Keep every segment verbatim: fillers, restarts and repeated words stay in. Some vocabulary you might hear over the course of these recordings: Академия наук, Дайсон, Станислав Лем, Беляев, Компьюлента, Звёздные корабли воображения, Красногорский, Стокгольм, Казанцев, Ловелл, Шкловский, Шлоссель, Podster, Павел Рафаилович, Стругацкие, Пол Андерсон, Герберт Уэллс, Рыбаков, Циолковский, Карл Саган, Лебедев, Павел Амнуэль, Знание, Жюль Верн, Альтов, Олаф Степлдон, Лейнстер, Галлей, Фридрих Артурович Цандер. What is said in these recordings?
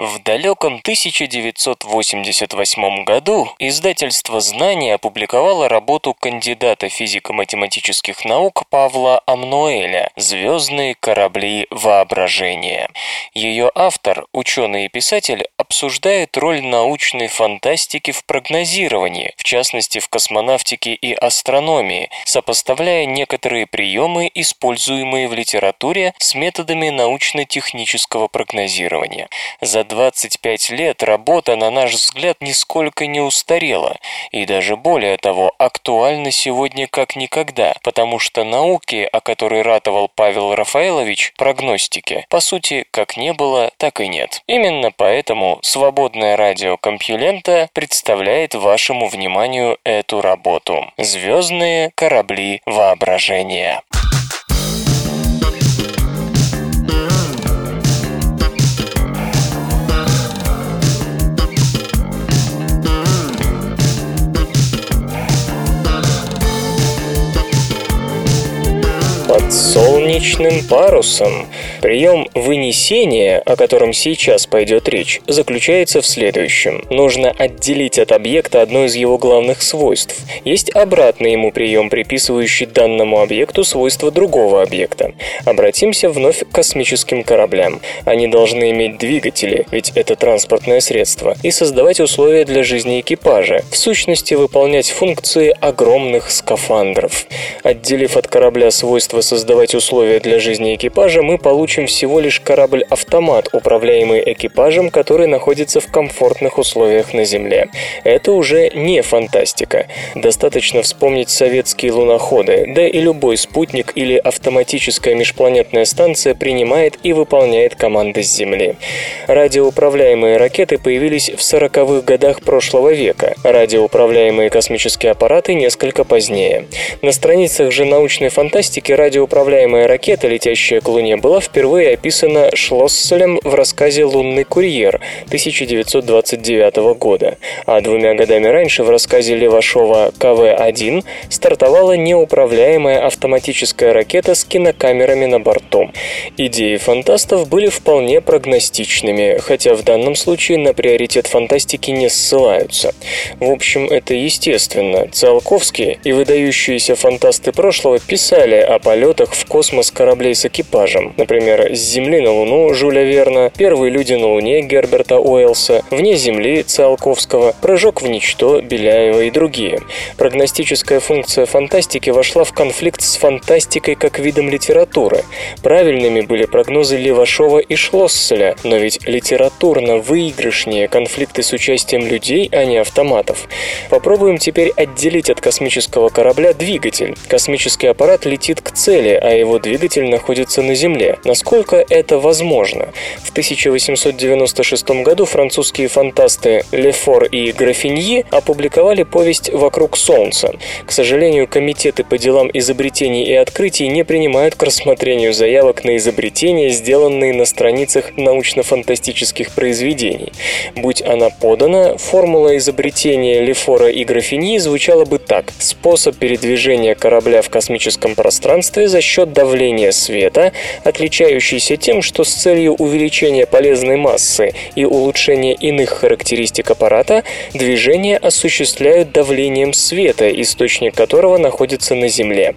В далеком тысяча девятьсот восемьдесят восьмом году издательство «Знание» опубликовало работу кандидата физико-математических наук Павла Амнуэля «Звездные корабли воображения». Ее автор, ученый и писатель, обсуждает роль научной фантастики в прогнозировании, в частности в космонавтике и астрономии, сопоставляя некоторые приемы, используемые в литературе, с методами научно-технического прогнозирования. За двадцать пять лет работа, на наш взгляд, нисколько не устарела, и даже более того, актуальна сегодня как никогда, потому что науки, о которой ратовал Павел Рафаилович, прогностики, по сути, как не было, так и нет. Именно поэтому свободное радио Компьюлента представляет вашему вниманию эту работу «Звездные корабли воображения». Под солнечным парусом. Прием вынесения, о котором сейчас пойдет речь, заключается в следующем. Нужно отделить от объекта одно из его главных свойств. Есть обратный ему прием, приписывающий данному объекту свойства другого объекта. Обратимся вновь к космическим кораблям. Они должны иметь двигатели, ведь это транспортное средство, и создавать условия для жизни экипажа, в сущности выполнять функции огромных скафандров. Отделив от корабля свойства создавать условия для жизни экипажа, мы получим всего лишь корабль-автомат, управляемый экипажем, который находится в комфортных условиях на Земле. Это уже не фантастика. Достаточно вспомнить советские луноходы, да и любой спутник или автоматическая межпланетная станция принимает и выполняет команды с Земли. Радиоуправляемые ракеты появились в сороковых годах прошлого века, радиоуправляемые космические аппараты несколько позднее. На страницах же научной фантастики радиоуправляемые Радиоуправляемая ракета, летящая к Луне, была впервые описана Шлосселем в рассказе «Лунный курьер» тысяча девятьсот двадцать девятого года, а двумя годами раньше в рассказе Левашова «ка вэ один» стартовала неуправляемая автоматическая ракета с кинокамерами на борту. Идеи фантастов были вполне прогностичными, хотя в данном случае на приоритет фантастики не ссылаются. В общем, это естественно. Циолковский и выдающиеся фантасты прошлого писали о полетах в космос кораблей с экипажем. Например, с Земли на Луну Жюля Верна, первые люди на Луне Герберта Уэллса, вне Земли Циолковского, прыжок в ничто Беляева и другие. Прогностическая функция фантастики вошла в конфликт с фантастикой как видом литературы. Правильными были прогнозы Левашова и Шлосселя, но ведь литературно выигрышнее конфликты с участием людей, а не автоматов. Попробуем теперь отделить от космического корабля двигатель. Космический аппарат летит к цели, а его двигатель находится на Земле. Насколько это возможно? В тысяча восемьсот девяносто шестом году французские фантасты Лефор и Графиньи опубликовали повесть «Вокруг Солнца». К сожалению, комитеты по делам изобретений и открытий не принимают к рассмотрению заявок на изобретения, сделанные на страницах научно-фантастических произведений. Будь она подана, формула изобретения Лефора и Графиньи звучала бы так: способ передвижения корабля в космическом пространстве за счет давления света, отличающийся тем, что с целью увеличения полезной массы и улучшения иных характеристик аппарата движение осуществляют давлением света, источник которого находится на Земле.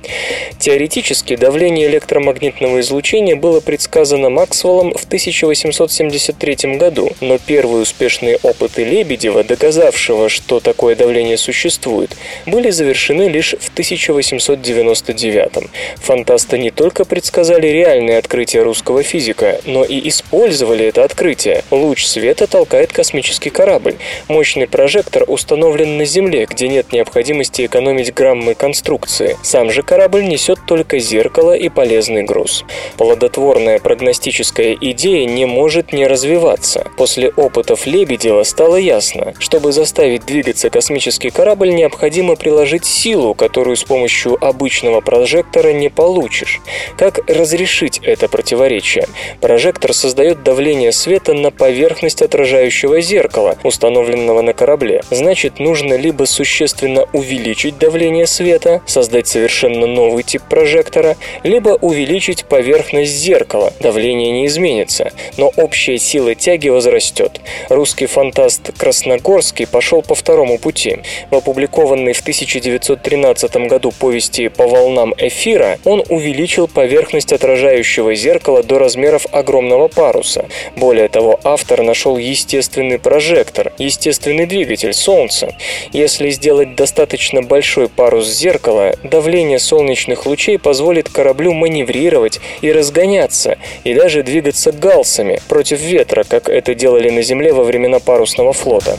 Теоретически давление электромагнитного излучения было предсказано Максвеллом в тысяча восемьсот семьдесят третьем году, но первые успешные опыты Лебедева, доказавшего, что такое давление существует, были завершены лишь в тысяча восемьсот девяносто девятом. Фантасты не только предсказали реальные открытия русского физика, но и использовали это открытие. Луч света толкает космический корабль. Мощный прожектор установлен на Земле, где нет необходимости экономить граммы конструкции. Сам же корабль несет только зеркало и полезный груз. Плодотворная прогностическая идея не может не развиваться. После опытов Лебедева стало ясно, чтобы заставить двигаться космический корабль, необходимо приложить силу, которую с помощью обычного прожектора не получишь. Как разрешить это противоречия. Прожектор создает давление света на поверхность отражающего зеркала, установленного на корабле. Значит, нужно либо существенно увеличить давление света, создать совершенно новый тип прожектора, либо увеличить поверхность зеркала. Давление не изменится, но общая сила тяги возрастет. Русский фантаст Красногорский пошел по второму пути. В опубликованной в тысяча девятьсот тринадцатом году повести «По волнам эфира» он увеличил поверхность отражающего зеркала до размеров огромного паруса. Более того, автор нашел естественный прожектор, естественный двигатель, солнце. Если сделать достаточно большой парус зеркала, давление солнечных лучей позволит кораблю маневрировать и разгоняться, и даже двигаться галсами против ветра, как это делали на Земле во времена парусного флота.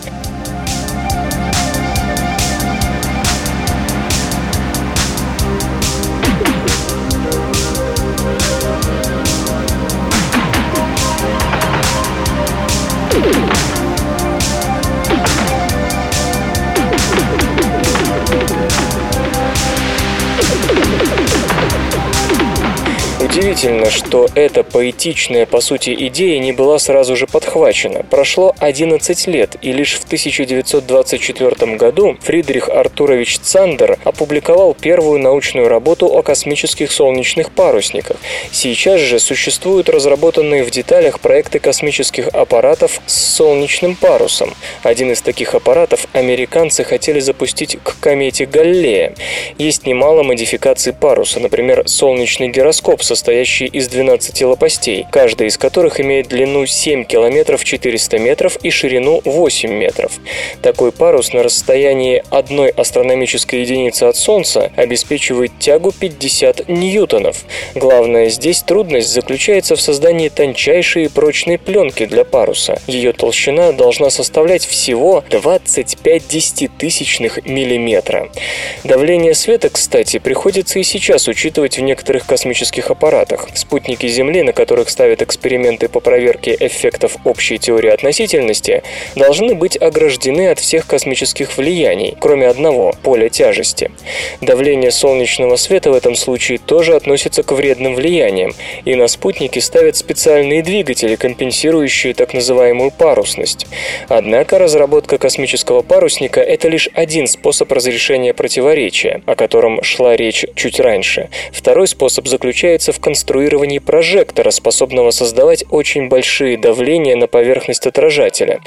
Удивительно, что эта поэтичная, по сути, идея не была сразу же подхвачена. Прошло одиннадцать лет, и лишь в тысяча девятьсот двадцать четвёртом году Фридрих Артурович Цандер опубликовал первую научную работу о космических солнечных парусниках. Сейчас же существуют разработанные в деталях проекты космических аппаратов с солнечным парусом. Один из таких аппаратов американцы хотели запустить к комете Галлея. Есть немало модификаций паруса, например, солнечный гироскоп, состоящий из двенадцати лопастей, каждая из которых имеет длину семь километров четыреста метров и ширину восемь метров. Такой парус на расстоянии одной астрономической единицы от Солнца обеспечивает тягу пятьдесят ньютонов. Главное здесь трудность заключается в создании тончайшей и прочной пленки для паруса. Ее толщина должна составлять всего двадцать пять десятитысячных миллиметра. Давление света, кстати, приходится и сейчас учитывать в некоторых космических аппаратах. Спутники Земли, на которых ставят эксперименты по проверке эффектов общей теории относительности, должны быть ограждены от всех космических влияний, кроме одного – поля тяжести. Давление солнечного света в этом случае тоже относится к вредным влияниям, и на спутники ставят специальные двигатели, компенсирующие так называемую парусность. Однако разработка космического парусника – это лишь один способ разрешения противоречия, о котором шла речь чуть раньше. Второй способ заключается в конструировании прожектора, способного создавать очень большие давления на поверхность отражателя.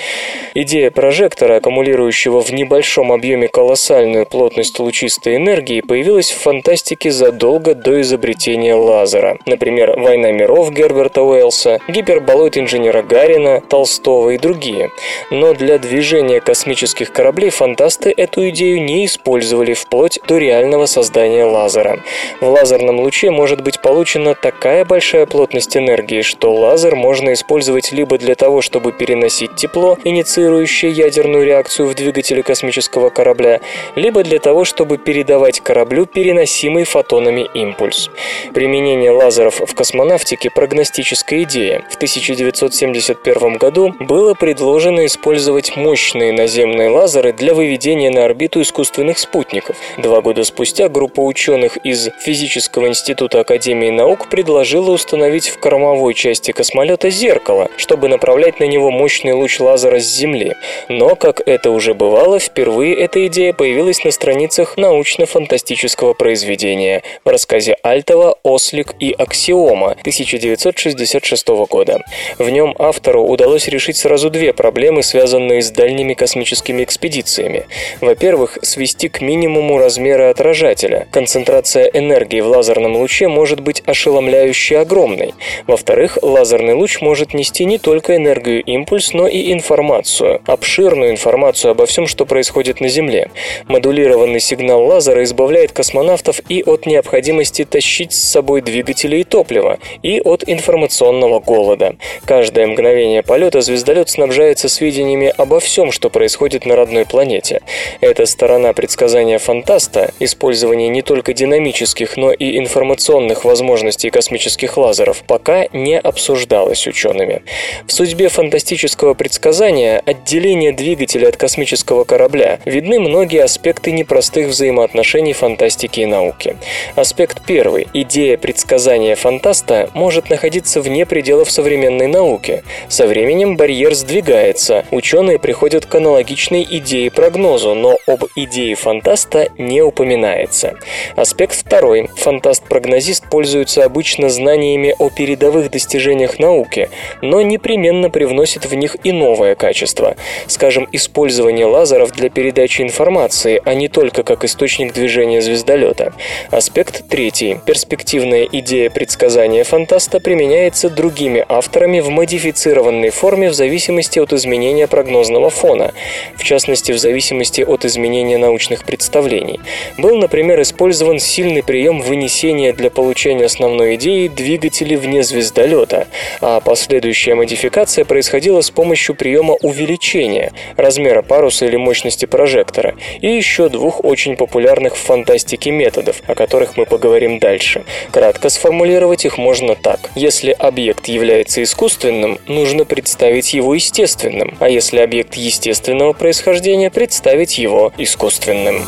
Идея прожектора, аккумулирующего в небольшом объеме колоссальную плотность лучистой энергии, появилась в фантастике задолго до изобретения лазера. Например, «Война миров» Герберта Уэллса, гиперболоид инженера Гарина, Толстого и другие. Но для движения космических кораблей фантасты эту идею не использовали вплоть до реального создания лазера. В лазерном луче может быть получен такая большая плотность энергии, что лазер можно использовать либо для того, чтобы переносить тепло, инициирующее ядерную реакцию в двигателе космического корабля, либо для того, чтобы передавать кораблю переносимый фотонами импульс. Применение лазеров в космонавтике – прогностическая идея. В тысяча девятьсот семьдесят первом году было предложено использовать мощные наземные лазеры для выведения на орбиту искусственных спутников. Два года спустя группа ученых из Физического института Академии наук предложила установить в кормовой части космолета зеркало, чтобы направлять на него мощный луч лазера с Земли. Но, как это уже бывало, впервые эта идея появилась на страницах научно-фантастического произведения в рассказе Альтова «Ослик и аксиома» тысяча девятьсот шестьдесят шестого года. В нем автору удалось решить сразу две проблемы, связанные с дальними космическими экспедициями. Во-первых, свести к минимуму размеры отражателя. Концентрация энергии в лазерном луче может быть ошеломляюще огромной. Во-вторых, лазерный луч может нести не только энергию импульс, но и информацию, обширную информацию обо всем, что происходит на Земле. Модулированный сигнал лазера избавляет космонавтов и от необходимости тащить с собой двигатели и топливо, и от информационного голода. Каждое мгновение полета звездолет снабжается сведениями обо всем, что происходит на родной планете. Эта сторона предсказания фантаста, использование не только динамических, но и информационных возможностей и космических лазеров пока не обсуждалось учеными. В судьбе фантастического предсказания отделения двигателя от космического корабля видны многие аспекты непростых взаимоотношений фантастики и науки. Аспект первый. Идея предсказания фантаста может находиться вне пределов современной науки. Со временем барьер сдвигается, ученые приходят к аналогичной идее прогнозу, но об идее фантаста не упоминается. Аспект второй. Фантаст-прогнозист пользуется обычно знаниями о передовых достижениях науки, но непременно привносит в них и новое качество. Скажем, использование лазеров для передачи информации, а не только как источник движения звездолета. Аспект третий. Перспективная идея предсказания фантаста применяется другими авторами в модифицированной форме в зависимости от изменения прогнозного фона, в частности, в зависимости от изменения научных представлений. Был, например, использован сильный прием вынесения для получения основной идеи двигателей вне звездолета, а последующая модификация происходила с помощью приема увеличения размера паруса или мощности прожектора и еще двух очень популярных в фантастике методов, о которых мы поговорим дальше. Кратко сформулировать их можно так. Если объект является искусственным, нужно представить его естественным, а если объект естественного происхождения, представить его искусственным.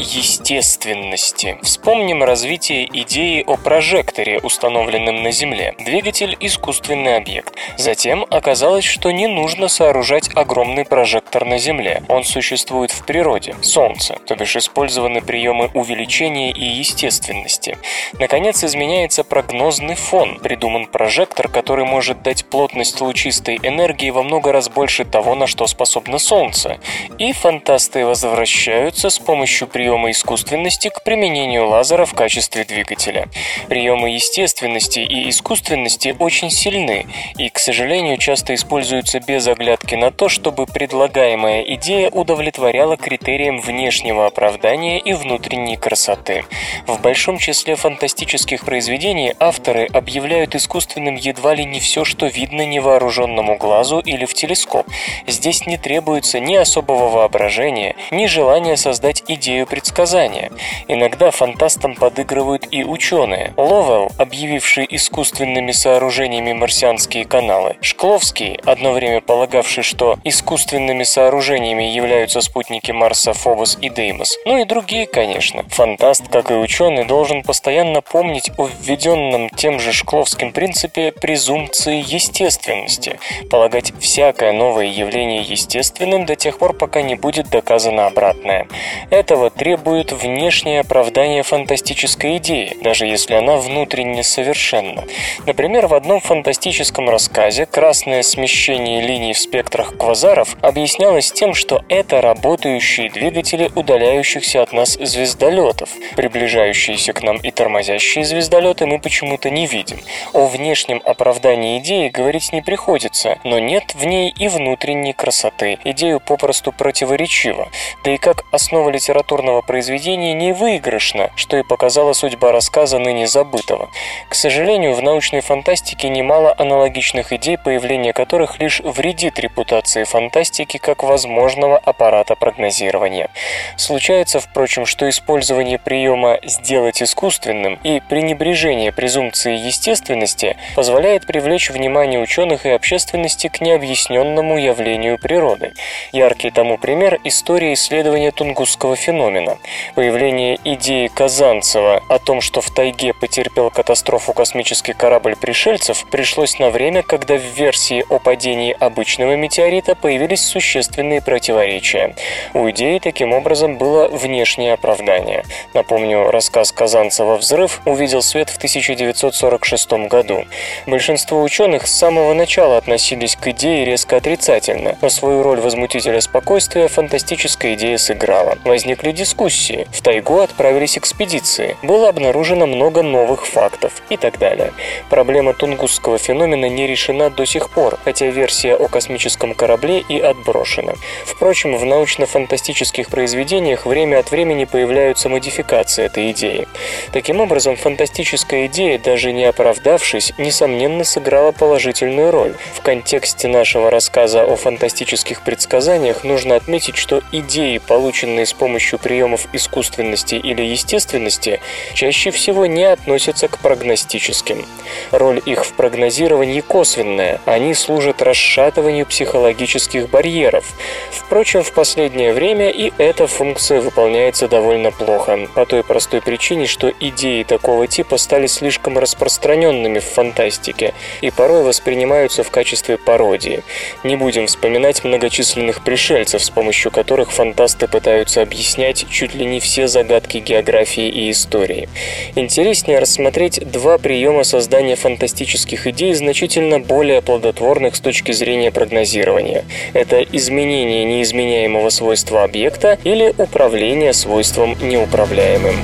Естественности. Вспомним развитие идеи о прожекторе, установленном на Земле. Двигатель – искусственный объект. Затем оказалось, что не нужно сооружать огромный прожектор на Земле. Он существует в природе, Солнце, то бишь использованы приемы увеличения и естественности. Наконец, изменяется прогнозный фон. Придуман прожектор, который может дать плотность лучистой энергии во много раз больше того, на что способно Солнце. И фантасты возвращаются с помощью приема искусственности к применению лазера в качестве двигателя. Приемы естественности и искусственности очень сильны и, к сожалению, часто используются без оглядки на то, чтобы предлагаемая идея удовлетворяла критериям внешнего оправдания и внутренней красоты. В большом числе фантастических произведений авторы объявляют искусственным едва ли не все, что видно невооруженному глазу или в телескоп. Здесь не требуется ни особого воображения, ни желания создать идею предсказания. Иногда фантастам подыгрывают и ученые. Ловелл, объявивший искусственными сооружениями марсианские каналы. Шкловский, одно время полагавший, что искусственными сооружениями являются спутники Марса Фобос и Деймос. Ну и другие, конечно. Фантаст, как и ученый, должен постоянно помнить о введенном тем же Шкловским принципе презумпции естественности. Полагать всякое новое явление естественным до тех пор, пока не будет доказано обратное. Этого требует внешнее оправдание фантастической идеи, даже если она внутренне совершенна. Например, в одном фантастическом рассказе красное смещение линий в спектрах квазаров объяснялось тем, что это работающие двигатели удаляющихся от нас звездолетов. Приближающиеся к нам и тормозящие звездолеты мы почему-то не видим. О внешнем оправдании идеи говорить не приходится, но нет в ней и внутренней красоты. Идею попросту противоречиво. Да и как основа литературного произведения не выигрышна, что и показала судьба рассказа ныне забытого. К сожалению, в научной фантастике немало аналогичных идей, появление которых лишь вредит репутации фантастики как возможного аппарата прогнозирования. Случается, впрочем, что использование приема «сделать искусственным» и пренебрежение презумпции естественности позволяет привлечь внимание ученых и общественности к необъясненному явлению природы. Яркий тому пример – история исследования тунгусского феномена. Сагана. Появление идеи Казанцева о том, что в тайге потерпел катастрофу космический корабль пришельцев, пришлось на время, когда в версии о падении обычного метеорита появились существенные противоречия. У идеи таким образом было внешнее оправдание. Напомню, рассказ Казанцева «Взрыв» увидел свет в тысяча девятьсот сорок шестом году. Большинство ученых с самого начала относились к идее резко отрицательно, но свою роль возмутителя спокойствия фантастическая идея сыграла. Возникли дискуссии, в тайгу отправились экспедиции, было обнаружено много новых фактов и так далее. Проблема тунгусского феномена не решена до сих пор, хотя версия о космическом корабле и отброшена. Впрочем, в научно-фантастических произведениях время от времени появляются модификации этой идеи. Таким образом, фантастическая идея, даже не оправдавшись, несомненно сыграла положительную роль. В контексте нашего рассказа о фантастических предсказаниях нужно отметить, что идеи, полученные с помощью приемов искусственности или естественности, чаще всего не относятся к прогностическим. Роль их в прогнозировании косвенная, они служат расшатыванию психологических барьеров. Впрочем, в последнее время и эта функция выполняется довольно плохо, по той простой причине, что идеи такого типа стали слишком распространенными в фантастике и порой воспринимаются в качестве пародии. Не будем вспоминать многочисленных пришельцев, с помощью которых фантасты пытаются объяснять чуть ли не все загадки географии и истории. Интереснее рассмотреть два приема создания фантастических идей, значительно более плодотворных с точки зрения прогнозирования. Это изменение неизменяемого свойства объекта или управление свойством неуправляемым.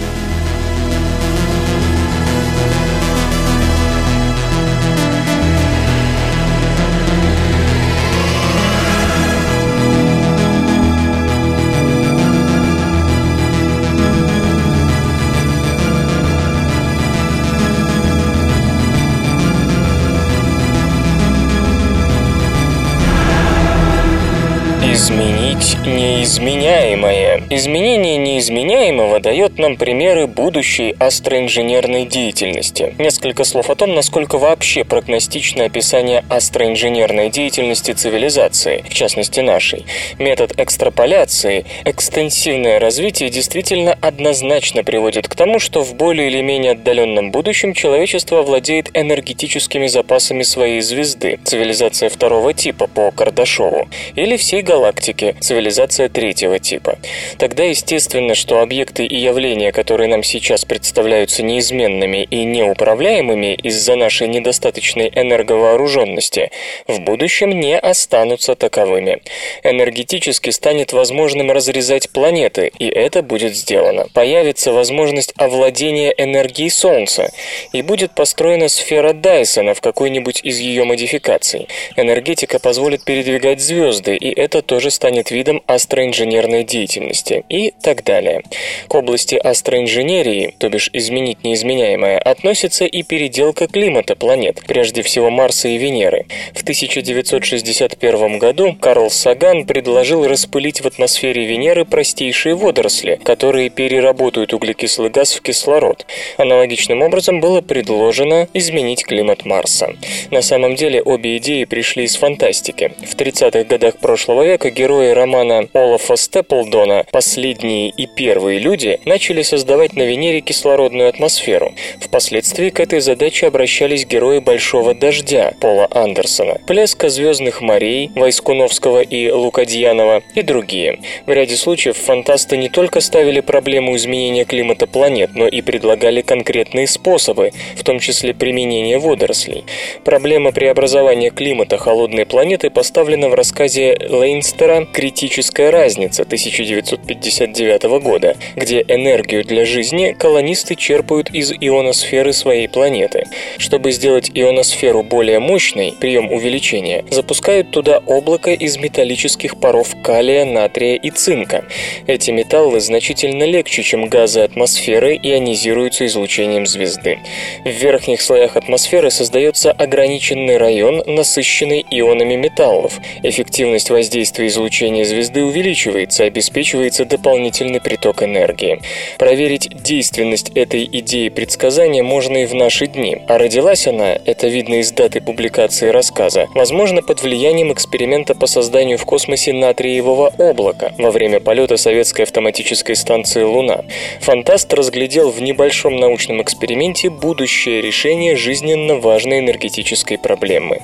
Изменить неизменяемое. Изменение неизменяемого дает нам примеры будущей астроинженерной деятельности. Несколько слов о том, насколько вообще прогностично описание астроинженерной деятельности цивилизации, в частности нашей. Метод экстраполяции, экстенсивное развитие действительно однозначно приводит к тому, что в более или менее отдаленном будущем человечество владеет энергетическими запасами своей звезды, цивилизация второго типа по Кардашову, или всей галактики. Галактики, цивилизация третьего типа. Тогда естественно, что объекты и явления, которые нам сейчас представляются неизменными и неуправляемыми из-за нашей недостаточной энерговооруженности, в будущем не останутся таковыми. Энергетически станет возможным разрезать планеты, и это будет сделано. Появится возможность овладения энергией Солнца, и будет построена сфера Дайсона в какой-нибудь из ее модификаций. Энергетика позволит передвигать звезды, и это тоже тоже станет видом астроинженерной деятельности и так далее. К области астроинженерии, то бишь изменить неизменяемое, относится и переделка климата планет, прежде всего Марса и Венеры. В тысяча девятьсот шестьдесят первом году Карл Саган предложил распылить в атмосфере Венеры простейшие водоросли, которые переработают углекислый газ в кислород. Аналогичным образом было предложено изменить климат Марса. На самом деле обе идеи пришли из фантастики. В тридцатых годах прошлого века герои романа Олафа Степлдона «Последние и первые люди» начали создавать на Венере кислородную атмосферу. Впоследствии к этой задаче обращались герои «Большого дождя» Пола Андерсона, «Плеска звездных морей» Войскуновского и Лукодьянова и другие. В ряде случаев фантасты не только ставили проблему изменения климата планет, но и предлагали конкретные способы, в том числе применение водорослей. Проблема преобразования климата холодной планеты поставлена в рассказе Лейнстера «Критическая разница» тысяча девятьсот пятьдесят девятого года, где энергию для жизни колонисты черпают из ионосферы своей планеты. Чтобы сделать ионосферу более мощной, прием увеличения, запускают туда облако из металлических паров калия, натрия и цинка. Эти металлы значительно легче, чем газы атмосферы, ионизируются излучением звезды. В верхних слоях атмосферы создается ограниченный район, насыщенный ионами металлов. Эффективность воздействия излучение звезды увеличивается, обеспечивает обеспечивается дополнительный приток энергии. Проверить действенность этой идеи предсказания можно и в наши дни. А родилась она, это видно из даты публикации рассказа, возможно, под влиянием эксперимента по созданию в космосе натриевого облака во время полета советской автоматической станции «Луна». Фантаст разглядел в небольшом научном эксперименте будущее решение жизненно важной энергетической проблемы.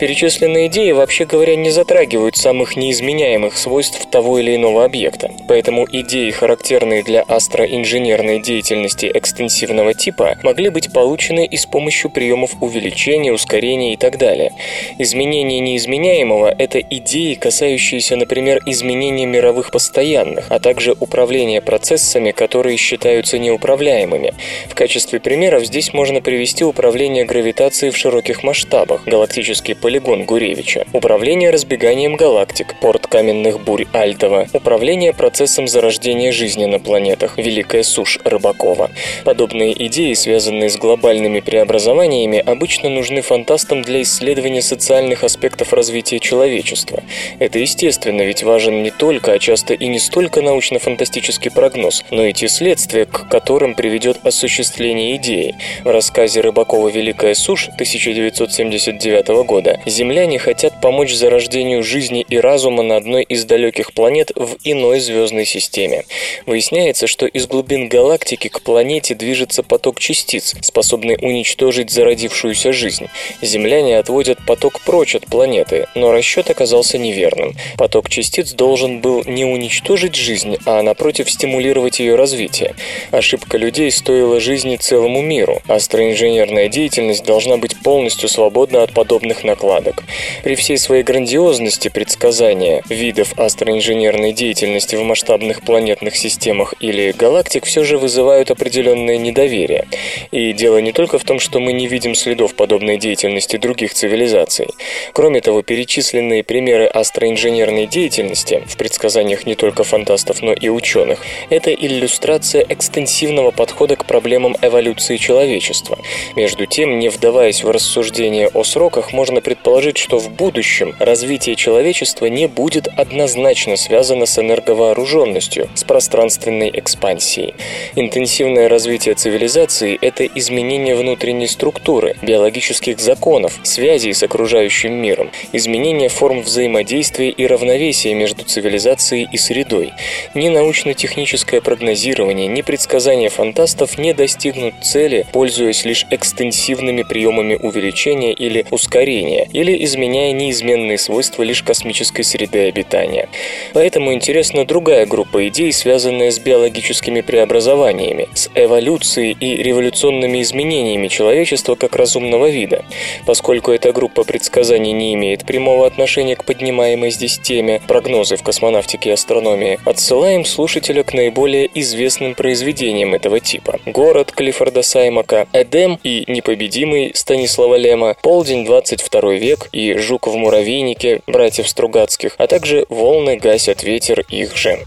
Перечисленные идеи, вообще говоря, не затрагивают самых неизменяемых свойств того или иного объекта, поэтому идеи, характерные для астроинженерной деятельности экстенсивного типа, могли быть получены и с помощью приемов увеличения, ускорения и так далее. Изменение неизменяемого – это идеи, касающиеся, например, изменения мировых постоянных, а также управления процессами, которые считаются неуправляемыми. В качестве примеров здесь можно привести управление гравитацией в широких масштабах, галактический полигон Гуревича, управление разбеганием галактик, порт каменных бурь Альтова, управление процессом зарождения жизни на планетах, великая сушь Рыбакова. Подобные идеи, связанные с глобальными преобразованиями, обычно нужны фантастам для исследования социальных аспектов развития человечества. Это естественно, ведь важен не только, а часто и не столько научно-фантастический прогноз, но и те следствия, к которым приведет осуществление идеи. В рассказе Рыбакова «Великая сушь» тысяча девятьсот семьдесят девятого года земляне хотят помочь зарождению жизни и разума на одной из далеких планет в иной звездной системе. Выясняется, что из глубин галактики к планете движется поток частиц, способный уничтожить зародившуюся жизнь. Земляне отводят поток прочь от планеты, но расчет оказался неверным. Поток частиц должен был не уничтожить жизнь, а напротив стимулировать ее развитие. Ошибка людей стоила жизни целому миру. Астроинженерная деятельность должна быть полностью свободна от подобных накладок. При всей своей грандиозности предсказания видов астроинженерной деятельности в масштабных планетных системах или галактик все же вызывают определенное недоверие. И дело не только в том, что мы не видим следов подобной деятельности других цивилизаций. Кроме того, перечисленные примеры астроинженерной деятельности в предсказаниях не только фантастов, но и ученых – это иллюстрация экстенсивного подхода к проблемам эволюции человечества. Между тем, не вдаваясь в рассуждения о сроках, можно предположить, что в будущем развитие человечества не будет однозначно связано с энерговооруженностью, с пространственной экспансией. Интенсивное развитие цивилизации – это изменение внутренней структуры, биологических законов, связей с окружающим миром, изменение форм взаимодействия и равновесия между цивилизацией и средой. Ни научно-техническое прогнозирование, ни предсказания фантастов не достигнут цели, пользуясь лишь экстенсивными приемами увеличения или ускорения, или изменяя неизменные свойства лишь космической среды обитания. Поэтому интересна другая группа идей, связанная с биологическими преобразованиями, с эволюцией и революционными изменениями человечества как разумного вида. Поскольку эта группа предсказаний не имеет прямого отношения к поднимаемой здесь теме «Прогнозы в космонавтике и астрономии», отсылаем слушателя к наиболее известным произведениям этого типа: «Город» Клиффорда Саймака, «Эдем» и «Непобедимый» Станислава Лема, «Полдень», двадцать второй век и «Жук в муравейнике» братьев Стругацких, а также «Волны гасят ветер» их же.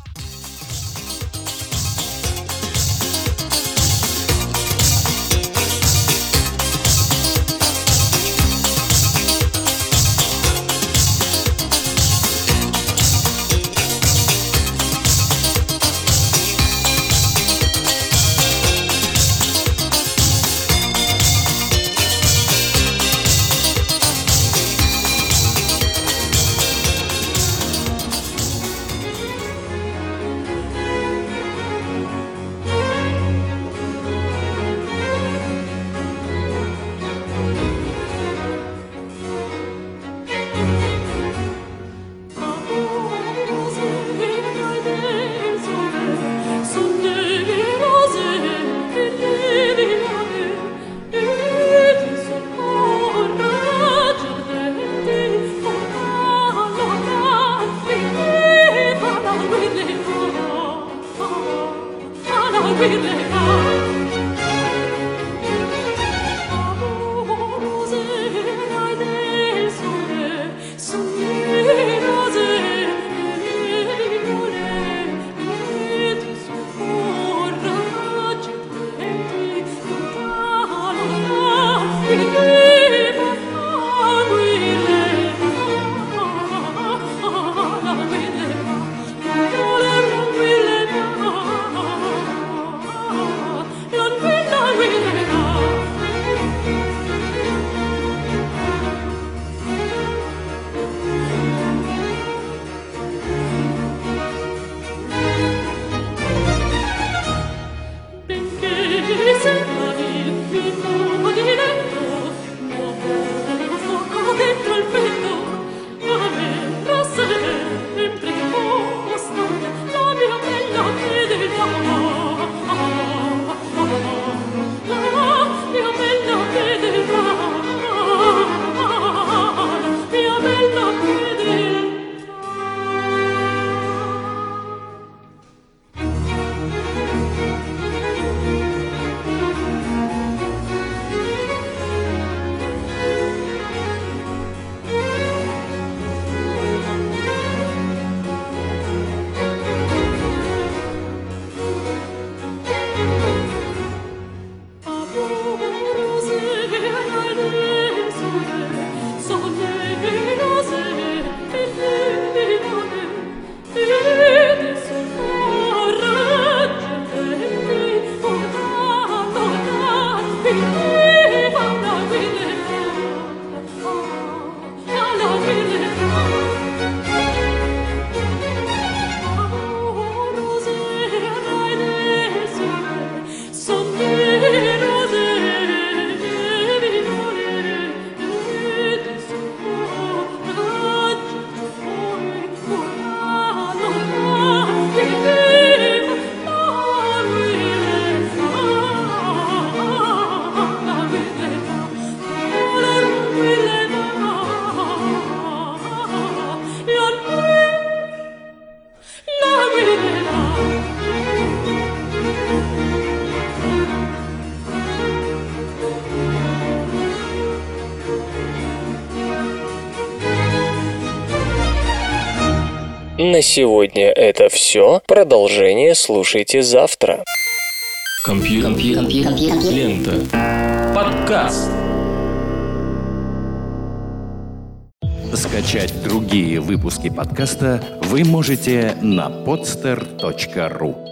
We'll На сегодня это все. Продолжение слушайте завтра. Компьюлента. Подкаст. Скачать другие выпуски подкаста вы можете на podster точка ру.